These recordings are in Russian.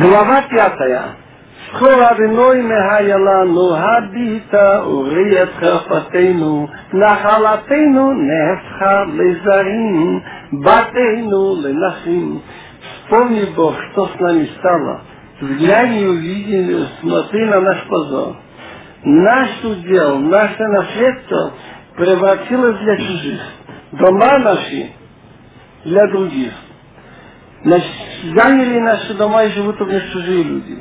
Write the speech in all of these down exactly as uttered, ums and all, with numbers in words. Глава пятая. Схора виной мехаялану, хабита уриет хафатейну, нахалатейну нефха лизарин, батейну линахим. Вспомни, Бог, что с нами стало. Взглянь и увиди, смотри на наш позор. Наш удел, наше наследство превратилось для чужих. Дома наши для других. Заняли наши дома и живут у нас чужие люди.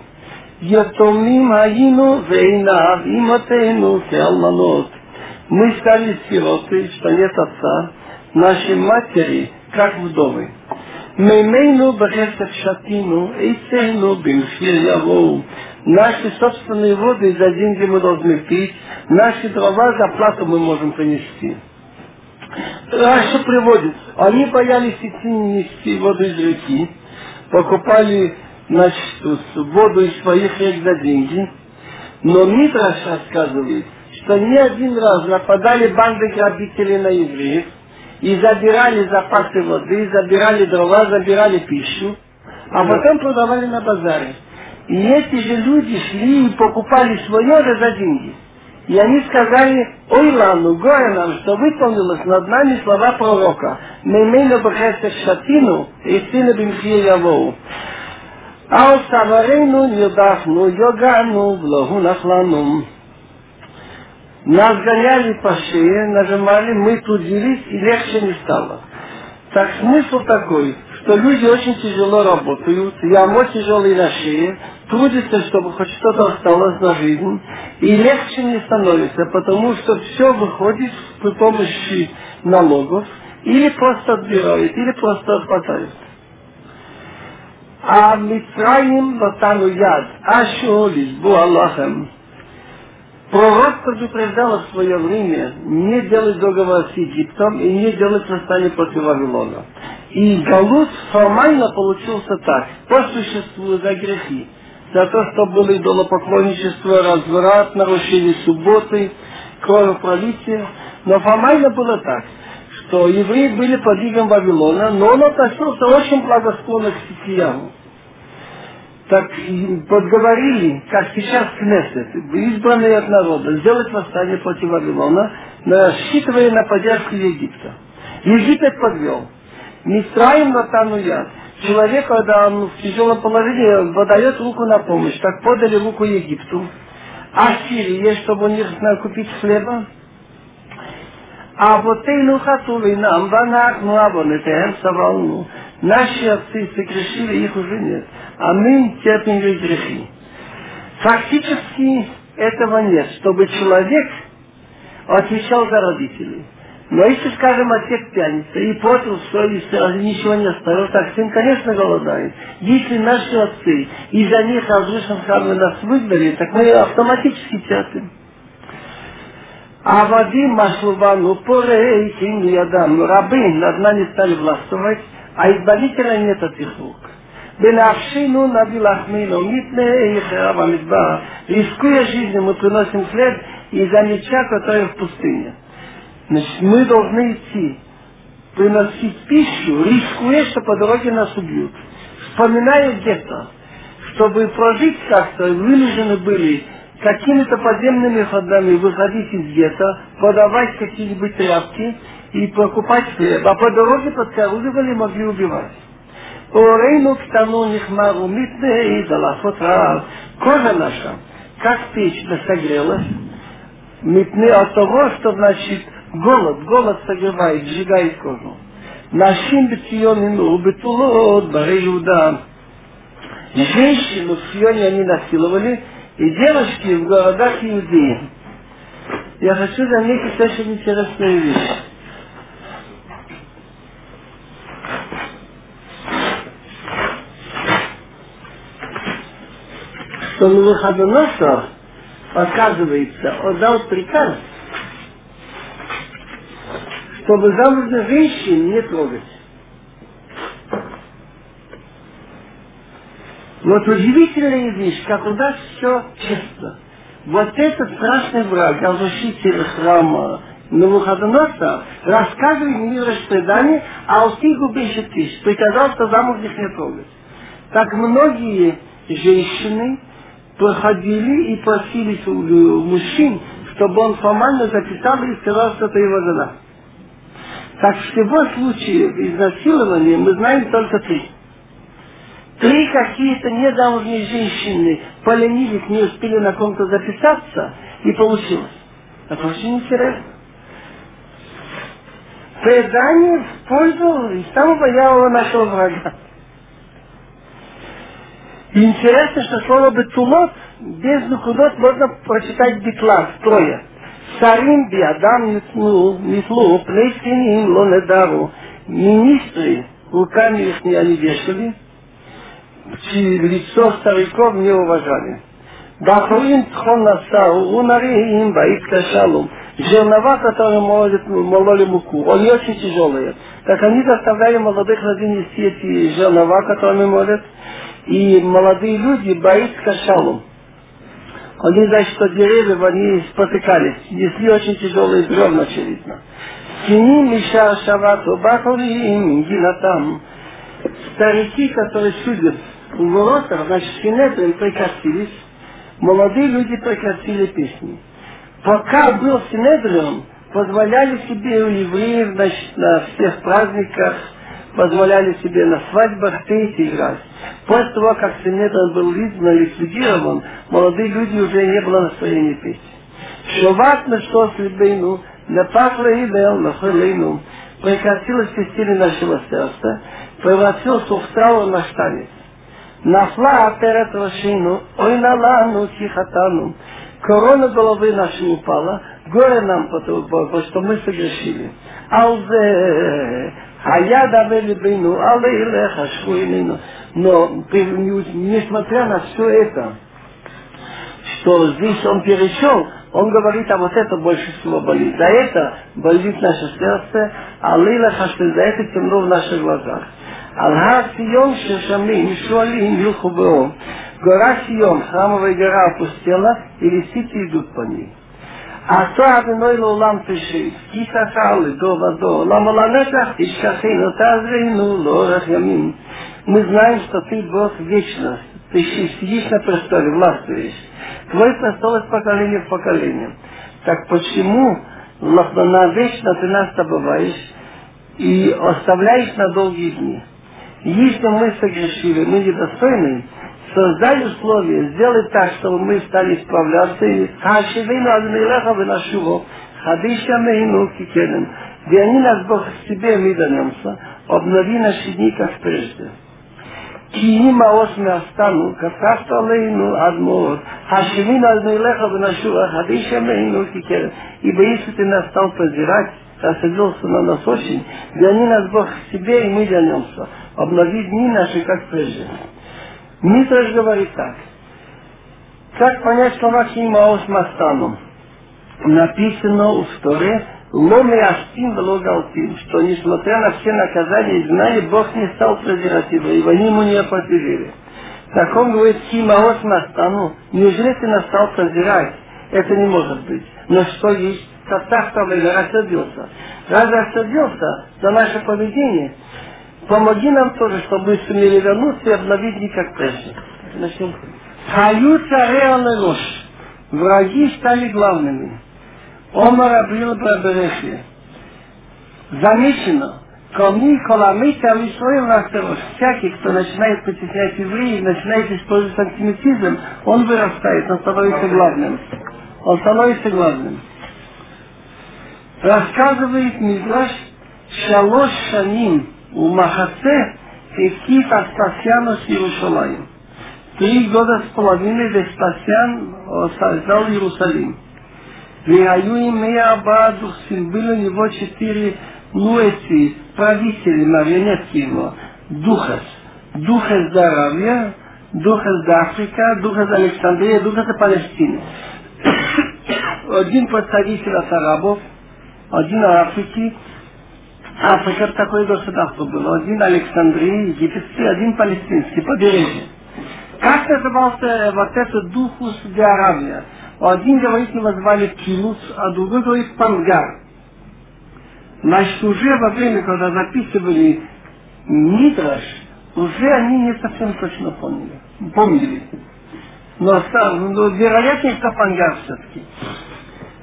Мы стали сироты, что нет отца, наши матери, как вдовы. Наши собственные воды за деньги мы должны пить, наши дрова за плату мы можем принести. Раша приводит, они боялись идти нести воду из реки, покупали, значит, воду из своих рек за деньги, но Мидраш рассказывает, что не один раз нападали банды грабителей на евреев и забирали запасы воды, забирали дрова, забирали пищу, а потом продавали на базаре. И эти же люди шли и покупали свое же за деньги. И они сказали: «Ой, лану, горе нам, что выполнилось над нами слова пророка. Меймейна бахеса шатину и сына бимхия явоу. Ау саварейну йодахну йогану влагу нахлану». Нас гоняли по шее, нажимали, мы трудились, и легче не стало. Так смысл такой, что люди очень тяжело работают, ямо тяжелые на шее, трудится, чтобы хоть что-то осталось на жизнь, и легче не становится, потому что все выходит при помощи налогов, или просто отбирают, или просто отпадают. А Мицраим батану яд, ашу лизбу Аллахем. Пророк предупреждал в свое время не делать договор с Египтом и не делать восстание против Вавилона. И Галут формально получился так, по существу за грехи. За то, что было идолопоклонничество, разврат, нарушение субботы, кровопролитие. Но формально было так, что евреи были подвигом Вавилона, но он относился очень благосклонно к Хискиягу. Так подговорили, как сейчас Кнессет, избранные от народа, сделать восстание против Вавилона, рассчитывая на поддержку Египта. Египет подвел. Мицраим натану яд. Человек, когда он в тяжелом положении, подает руку на помощь. Так подали руку Египту. А Сирии, чтобы у них купить хлеба. А вот и ну хатули нам, банак, ну абонетем, савалну. Наши отцы согрешили, их уже нет. А мы терпим их грехи. Фактически этого нет, чтобы человек отвечал за родителей. Но если, скажем, отец пьяница и потом совестно ничего не оставил, так сын, конечно, голодает. Если наши отцы из-за них разрушен храм нас выгнали, так мы автоматически терпим. А воды машлубану порей ким ядам. Рабы над нами стали властвовать, а избавителя нет от их рук. Бенавшину набилахмину митне и храмамидба. Рискуя жизнью, мы приносим хлеб из-за меча, который в пустыне. Значит, мы должны идти, приносить пищу, рискуя, что по дороге нас убьют. Вспоминая где-то, чтобы прожить как-то, вынуждены были какими-то подземными ходами выходить из гетто, подавать какие-нибудь тряпки и покупать хлеб. А по дороге подкарауливали и могли убивать. Орейну ктану нихмару митне и далафот раав. Кожа наша, как печь, согрелась. Митне от того, что значит... Голод, голод согревает, сжигает кожу. Нашим бетионину, бетулот, бары Иуда. Женщину в Сионе они насиловали, и девочки в городах Иудеи. Я хочу заметить очень интересную вещь. Что Навуходоносор, оказывается, отдал приказ, чтобы замужних женщин не трогать. Вот удивительная вещь, как у нас все чисто. Вот этот страшный враг, разрушитель храма Навуходоносора, рассказывает Мидраш предание, а у Тигу Бешетиш приказал, что замужних не трогать. Так многие женщины проходили и просили у мужчин, чтобы он формально записал и сказал, что это его жена. Так всего случаев изнасилования мы знаем только три. Три какие-то недавние женщины поленились, не успели на ком-то записаться, и получилось. Это очень интересно. Предание в пользу самого явного нашего врага. Интересно, что слово «бетулот» без «нукудот» можно прочитать «битла» втрое. «Сарим биадам нетну, метлу, плесени им лонедару». Министры руками их не они вешали, чьи лицо стариков не уважали. «Бахуин тхон насау, унари им баитка шалум». Жернова, которые мололи, мололи муку, они очень тяжелые. Так они заставляли молодых людей нести эти жернова, которыми молят. И молодые люди баитка шалум. Они, значит, что деревьев, они спотыкались, несли очень тяжелые бревна, очевидно. Сини миша шавату бахури им гинатам. Старики, которые судят в воротах, значит, финеты им прекратились. Молодые люди прекратили песни. Пока был Синедрион, позволяли себе у евреев, значит, на всех праздниках, позволяли себе на свадьбах петь и играть. После того, как Синедрион был видно и ликвидирован, молодые люди уже не было настроения петь. Шоват нашел слебейну, напахло и вел нахолейну, прекратилось песни нашего сердца, превратился в траур наш танец. Нафла перед Рашину, ой налану тихотану. Корона головы наша упала, горе нам, потому что мы согрешили. Алзе, а я давали бину, алейле хашхуинину. Но несмотря на все это, что здесь он перешел, он говорит, а вот это больше всего болит. За это болит наше сердце, алейле хашхуин, за это темно в наших глазах. Алга Сион шешамим, шуалим, юхубеом. Гора Сион, храмовая гора, опустела, и лисицы идут по ней. А то одной лулам пиши, кисахалы, довадо, ламаланешах, ишкахину, тазрейну, лорахамин. Мы знаем, что ты Бог вечно, ты сидишь на престоле, властвуешь. Твой престол из поколения в поколение. Так почему, Лахмана, вечно ты нас добываешь и оставляешь на долгие дни? Если мы согрешили, мы недостойны, создай условия, сделай так, чтобы мы стали исправляться, и верни нас, Бог, к себе, мы вернемся, обнови наши дни, как прежде. Ибо если ты нас стал презирать, осадился на нас очень, верни нас, Бог, к себе, и мы вернемся, обнови дни наши, как прежде. Митраш говорит так. Как понять слова «Кимаос Мастану»? Написано у Торе «Ломе Астим Влогалтим», что несмотря на все наказания и знания, Бог не стал презирать его, и они ему не определили. Так он говорит «Кимаос Мастану», неужели ты нас стал презирать? Это не может быть. Но что есть? Катах Талайга рассердился. Разве рассердился за наше поведение? Помоги нам тоже, чтобы мы сумели вернуться и обновить не как прежде. Начнем. Враги стали главными. Омар Абрил Браберехи. Замечено. Коми, коламити, амисоим, настерош. Всякий, кто начинает потеснять евреев, начинает использовать антисемитизм, он вырастает, он становится главным. Он становится главным. Рассказывает Мидраш Шалош Шаним. У Махасе Экит Астасьяна с Иерусалимом. Три года с половиной Вестасьян создал Иерусалим. Веаю имея Абадухсин, были у него четыре луэти, правители, марионетки его. Духас. Духас до Аравия, Духас до Африка, Духас до Александрия, Духас до Палестины. Один представитель от арабов, один от Африки. Африка такое государство было. Один Александрий, египетский, один палестинский, побережье. Как назывался вот этот Духус де Аравия? Один, говорит, его звали Килус, а другой, говорит, Пангар. Значит, уже во время, когда записывали Мидраш, уже они не совсем точно помнили. Помнили. Но, но вероятнее Кафангар все-таки.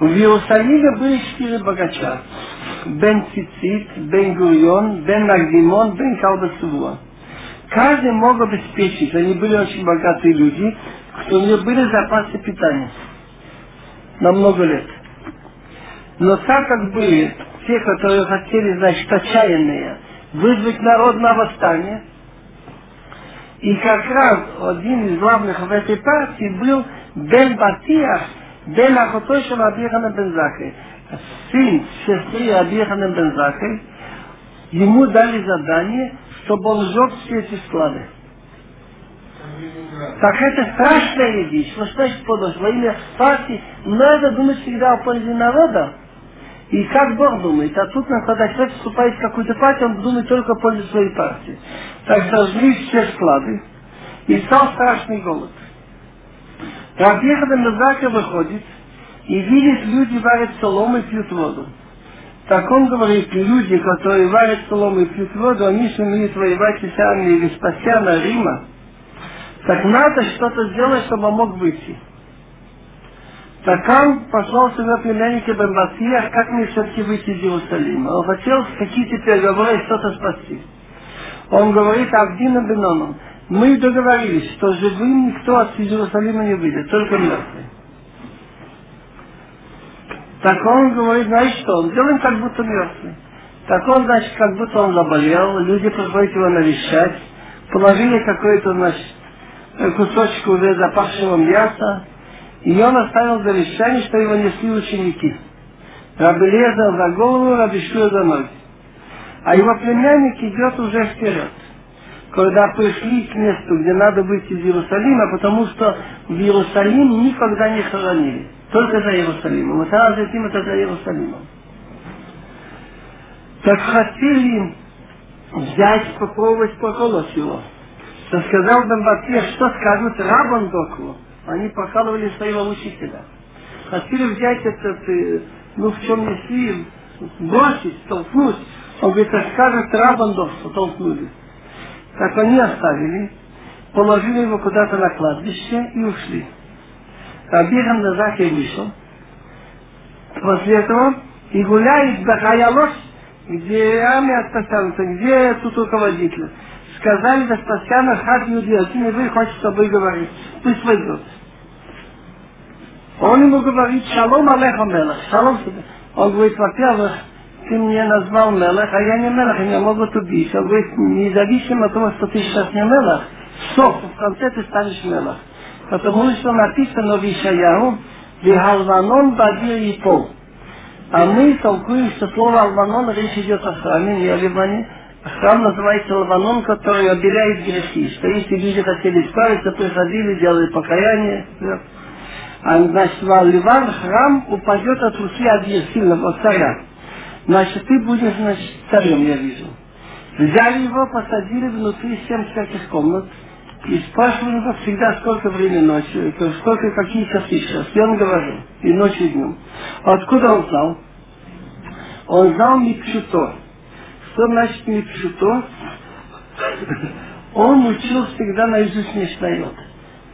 В Иерусалиме были четыре богача. Бен Цицит, Бен Гурион, Бен Агдимон, Бен Калдасулуа. Каждый мог обеспечить, они были очень богатые люди, у них были запасы питания на много лет. Но так как были те, которые хотели, значит, отчаянные, вызвать народ на восстание, и как раз один из главных в этой партии был Бен Батия, Бен Ахотошев Абьехана Бен Закхай, сын сестры Абьехана Бен Закхай. Ему дали задание, чтобы он сжег все эти склады. Так это страшная вещь. Что значит подожди? Во имя партии надо думать всегда о пользе народа. И как Бог думает. А тут, когда человек вступает в какую-то партию, он думает только о пользе своей партии. Так сожгли все склады. И стал страшный голод. Рабьеха Мазака выходит, и видит, люди варят солому и пьют воду. Так он говорит, люди, которые варят солому и пьют воду, они сумеют воевать с армией Веспасиана Рима. Так надо что-то сделать, чтобы он мог выйти. Так он пошел с его племянником Бен Батия, как мне все-таки выйти из Иерусалима. Он хотел какие-то переговоры и что-то спасти. Он говорит Авдину Бенону, мы договорились, что живым никто от Иерусалима не выйдет, только мертвые. Так он говорит, знаешь что, он делаем как будто мертвый. Так он, значит, как будто он заболел, люди позволят его навещать, положили какой-то, значит, кусочек уже запавшего мяса, и он оставил завещание, что его несли ученики. Раби Лезер за голову, Раби Шуа за ноги. А его племянник идет уже вперед. Когда пришли к месту, где надо выйти из Иерусалима, потому что в Иерусалим никогда не хоронили. Только за Иерусалимом. Мы сразу идем, это за Иерусалимом. Так хотели взять, попробовать поколоть его. Так сказал Бен Батия, что скажут рабам Доку. Они покалывали своего учителя. Хотели взять этот, ну в чем несли, бросить, толкнуть. Он говорит, так скажут рабам Доку, толкнули. Так они оставили, положили его куда-то на кладбище и ушли. Рабьехан бен Закхай вышел. После этого и гуляет до Хаялош, где армия Веспасиана, где тут руководитель. Сказали Веспасиану, хат юдея, ты не вы хочешь с тобой говорить, пусть выйдет. Он ему говорит, шалом алейха мелех, шалом тебе. Он говорит, во-первых, ты мне назвал мелех, а я не мелех, меня могут убить. Он говорит, независимо от того, что ты сейчас не мелех, сок, в конце ты станешь мелех. Потому что написано в Ишаяу, «Вихалванон бадир и пол». А мы толкуем, что слово «алванон» речь идет о храме, не о Ливане. Храм называется «алванон», который обеляет грехи. Что если люди хотели исправиться, приходили, делали покаяние. Да. А значит, Ливан, храм упадет от руки Абьер, сильного царя. Значит, ты будешь, значит, царем, я вижу. Взяли его, посадили внутри семь всяких комнат. И спрашивали его всегда, сколько времени ночью, сколько, какие часы сейчас. И он говорил, и ночью, и днем. Откуда он знал? Он знал мипшуто. Что значит мипшуто? Он учил всегда наизусть мишнайот.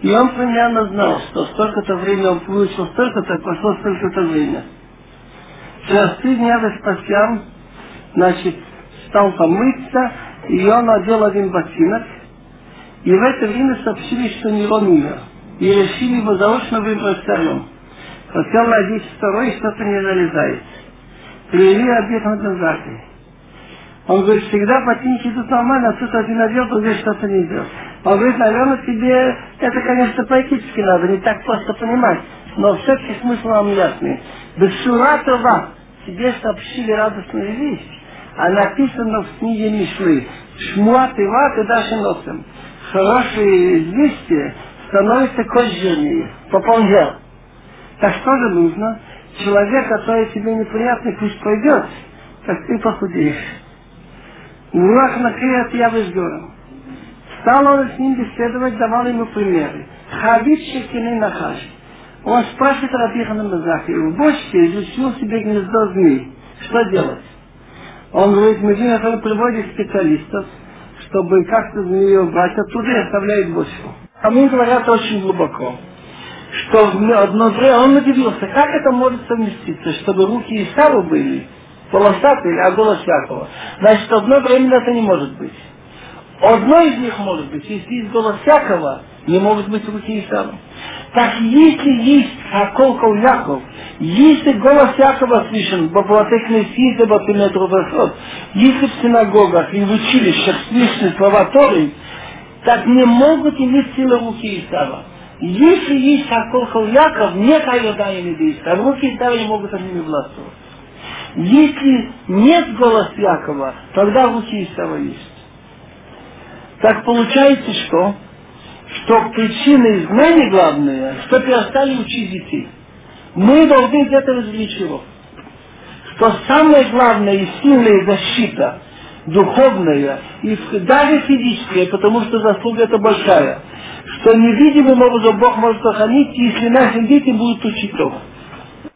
И он примерно знал, что столько-то времени он выучил, столько-то, прошло столько-то времени. Через три дня Веспасиан, значит, стал помыться, и он надел один ботинок. И в это время сообщили, что Нерон умер. И решили его заочно выбрать царем. Хотел надеть второй, что-то не залезает. Привели Рабьехан бен Закхай. Он говорит, всегда ботинки идут нормально, а тут один надел, другой что-то не делал. Он говорит, наверное, тебе это, конечно, поэтически надо, не так просто понимать. Но все-таки смысл вам ясный. Бешуратова, тебе сообщили радостную вещь, а написано в книге Мишлы. Шмуат и ват и даши носом. Хорошие известия становятся кость жирнее, пополнял. Так что же нужно? Человек, который тебе неприятный, пусть пойдет, так ты похудеешь. Мурах накрыт я выжгором. Стал он с ним беседовать, давал ему примеры. Хавит шекины нахаш. Он спрашивает Рабьехана бен Закхая, в бочке изучил себе гнездо змей. Что делать? Он говорит, мы видим, что он приводит специалистов, чтобы как-то за нее брать, оттуда и оставляет восемь. Кому говорят очень глубоко, что одно время он удивился, как это может совместиться, чтобы руки Исавы были полосатые, а голос Якова. Значит, одно время это не может быть. Одно из них может быть, если есть голос Якова, не может быть руки Исава. Так если есть околков Яков, если голос Якова слышен, если в синагогах и в училищах слышны слова Торы, так не могут иметь силы руки Исава. Если есть околков Яков, нет Айода и Медиса, руки Исава не могут от ними властвовать. Если нет голоса Якова, тогда руки Исава есть. Так получается, что? Что причина изгнания главная, что перестали учить детей. Мы должны где-то развлечь его. Что самая главная и сильная защита, духовная, и даже физическая, потому что заслуга это большая, что невидимым образом Бог может сохранить, если наши дети будут учить Бога.